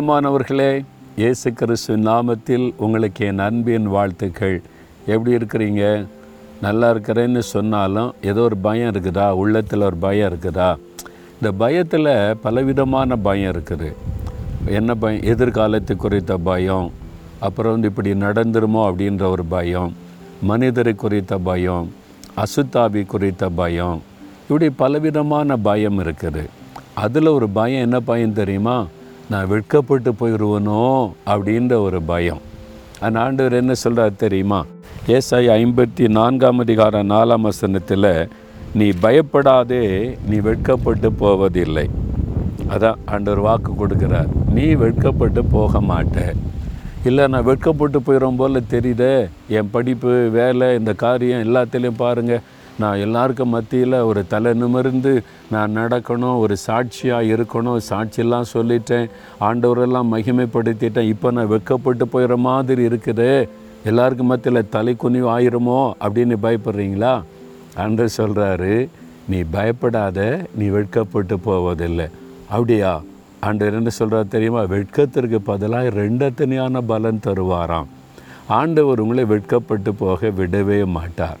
பிரியமானவர்களே, இயேசு கிறிஸ்துவின் நாமத்தில் உங்களுக்கு என் அன்பின் வாழ்த்துக்கள். எப்படி இருக்கிறீங்க? நல்லா இருக்கிறேன்னு சொன்னாலும் ஏதோ ஒரு பயம் இருக்குதா? உள்ளத்தில் ஒரு பயம் இருக்குதா? இந்த பயத்தில் பலவிதமான பயம் இருக்குது. என்ன பயம்? எதிர்காலத்து குறித்த பயம், அப்புறம் இப்படி நடந்துருமோ அப்படின்ற ஒரு பயம், மனிதரை குறித்த பயம், அசுத்தாவி குறித்த பயம், இப்படி பலவிதமான பயம் இருக்குது. அதில் ஒரு பயம், என்ன பயம் தெரியுமா? நான் வெட்கப்பட்டு போயிடுவனோ அப்படின்ற ஒரு பயம். அந்த ஆண்டவர் என்ன சொல்கிறார் தெரியுமா? ஏசாயா 54:4 நீ பயப்படாதே, நீ வெட்கப்பட்டு போவதில்லை. அதான் ஆண்டவர் வாக்கு கொடுக்குறார். நீ வெட்கப்பட்டு போக மாட்டே. இல்லை, நான் வெட்கப்பட்டு போயிடும் போல் தெரியுதே, என் படிப்பு, வேலை, இந்த காரியம் எல்லாத்துலேயும் பாருங்கள், நான் எல்லாருக்கும் மத்தியில் ஒரு தலை நிமிர்ந்து நான் நடக்கணும், ஒரு சாட்சியாக இருக்கணும், சாட்சியெல்லாம் சொல்லிட்டேன், ஆண்டவரெல்லாம் மகிமைப்படுத்திட்டேன், இப்போ நான் வெட்கப்பட்டு போயிடுற மாதிரி இருக்குது, எல்லாருக்கும் மத்தியில் தலை குனிவு ஆயிருமோ அப்படின்னு பயப்படுறீங்களா? ஆண்டவர் சொல்கிறாரு, நீ பயப்படாத, நீ வெட்கப்பட்டு போவதில்லை. அப்படியா? ஆண்டவர் என்ன சொல்கிறார் தெரியுமா? வெட்கத்திற்கு பதிலாக 2 பலன் தருவாராம். ஆண்டவர் உங்களை வெட்கப்பட்டு போக விடவே மாட்டார்.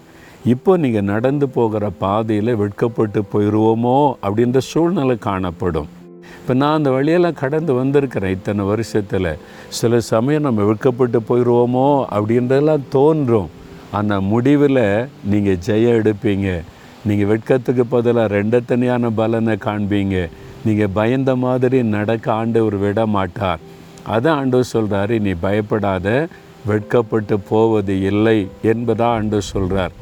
இப்போ நீங்கள் நடந்து போகிற பாதையில் வெட்கப்பட்டு போயிடுவோமோ அப்படின்ற சூழ்நிலை காணப்படும். இப்போ நான் அந்த வழியெல்லாம் கடந்து வந்திருக்கிறேன் இத்தனை வருஷத்தில். சில சமயம் நம்ம வெட்கப்பட்டு போயிடுவோமோ அப்படின்றதெல்லாம் தோன்றும். அந்த முடிவில் நீங்கள் ஜெய எடுப்பீங்க. நீங்கள் வெட்கத்துக்கு பதிலாக 2 பலனை காண்பீங்க. நீங்கள் பயந்த மாதிரி நடக்க ஆண்டவர் விட மாட்டார். அதான் ஆண்டவர் சொல்கிறாரு, நீ பயப்படாத, வெட்கப்பட்டு போவது இல்லை என்பதாக ஆண்டவர் சொல்கிறார்.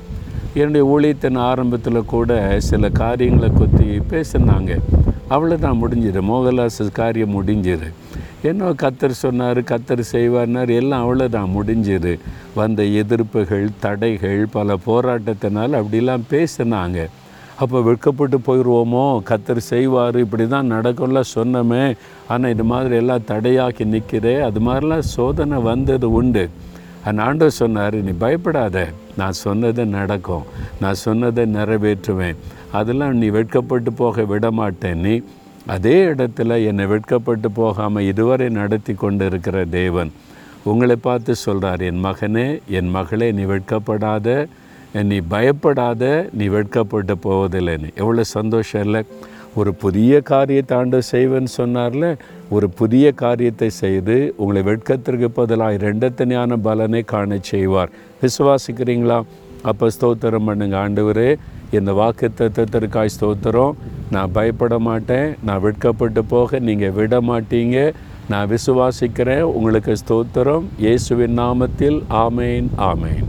என்னுடைய ஊழியத்தின் ஆரம்பத்தில் கூட சில காரியங்களை கொத்தி பேசினாங்க. அவ்வளோதான், முடிஞ்சிடு. மோகன்லாஸ் காரியம் முடிஞ்சிடு. என்ன கத்தர் சொன்னார், கத்தர் செய்வார்னார், எல்லாம் அவ்வளோதான், முடிஞ்சிடு. வந்த எதிர்ப்புகள், தடைகள், பல போராட்டத்தினால் அப்படிலாம் பேசினாங்க. அப்போ வெட்கப்பட்டு போயிடுவோமோ, கத்தர் செய்வார், இப்படி தான் நடக்கும்லாம் சொன்னோமே, ஆனால் இது மாதிரி எல்லாம் தடையாக்கி நிற்கிறே, அது மாதிரிலாம் சோதனை வந்தது உண்டு. அந்த ஆண்டவர் சொன்னார், நீ பயப்படாத, நான் சொன்னதை நடக்கும், நான் சொன்னதை நிறைவேற்றுவேன், அதெல்லாம் நீ வெட்கப்பட்டு போக விட மாட்டேன். நீ அதே இடத்துல என்னை வெட்கப்பட்டு போகாமல் இதுவரை நடத்தி கொண்டு இருக்கிற தேவன் உங்களை பார்த்து சொல்கிறார், என் மகனே, என் மகளே, நீ வெட்கப்படாத, நீ பயப்படாத, நீ வெட்கப்பட்டு போவதில்லைன்னு. எவ்வளோ சந்தோஷம் இல்லை? ஒரு புதிய காரியத்தை ஆண்டவர் செய்வேன்னு சொன்னார்ல, ஒரு புதிய காரியத்தை செய்து உங்களை வெட்கத்திற்கு பதிலாக 2 பலனை காண செய்வார். விசுவாசிக்கிறீங்களா? அப்போ ஸ்தோத்திரம் பண்ணுங்கள். ஆண்டவரே, இந்த வாக்கு தத்தத்திற்காய் ஸ்தோத்திரம். நான் பயப்பட மாட்டேன், நான் வெட்கப்பட்டு போக நீங்கள் விட மாட்டீங்க. நான் விசுவாசிக்கிறேன். உங்களுக்கு ஸ்தோத்திரம். இயேசுவின் நாமத்தில் ஆமேன், ஆமேன்.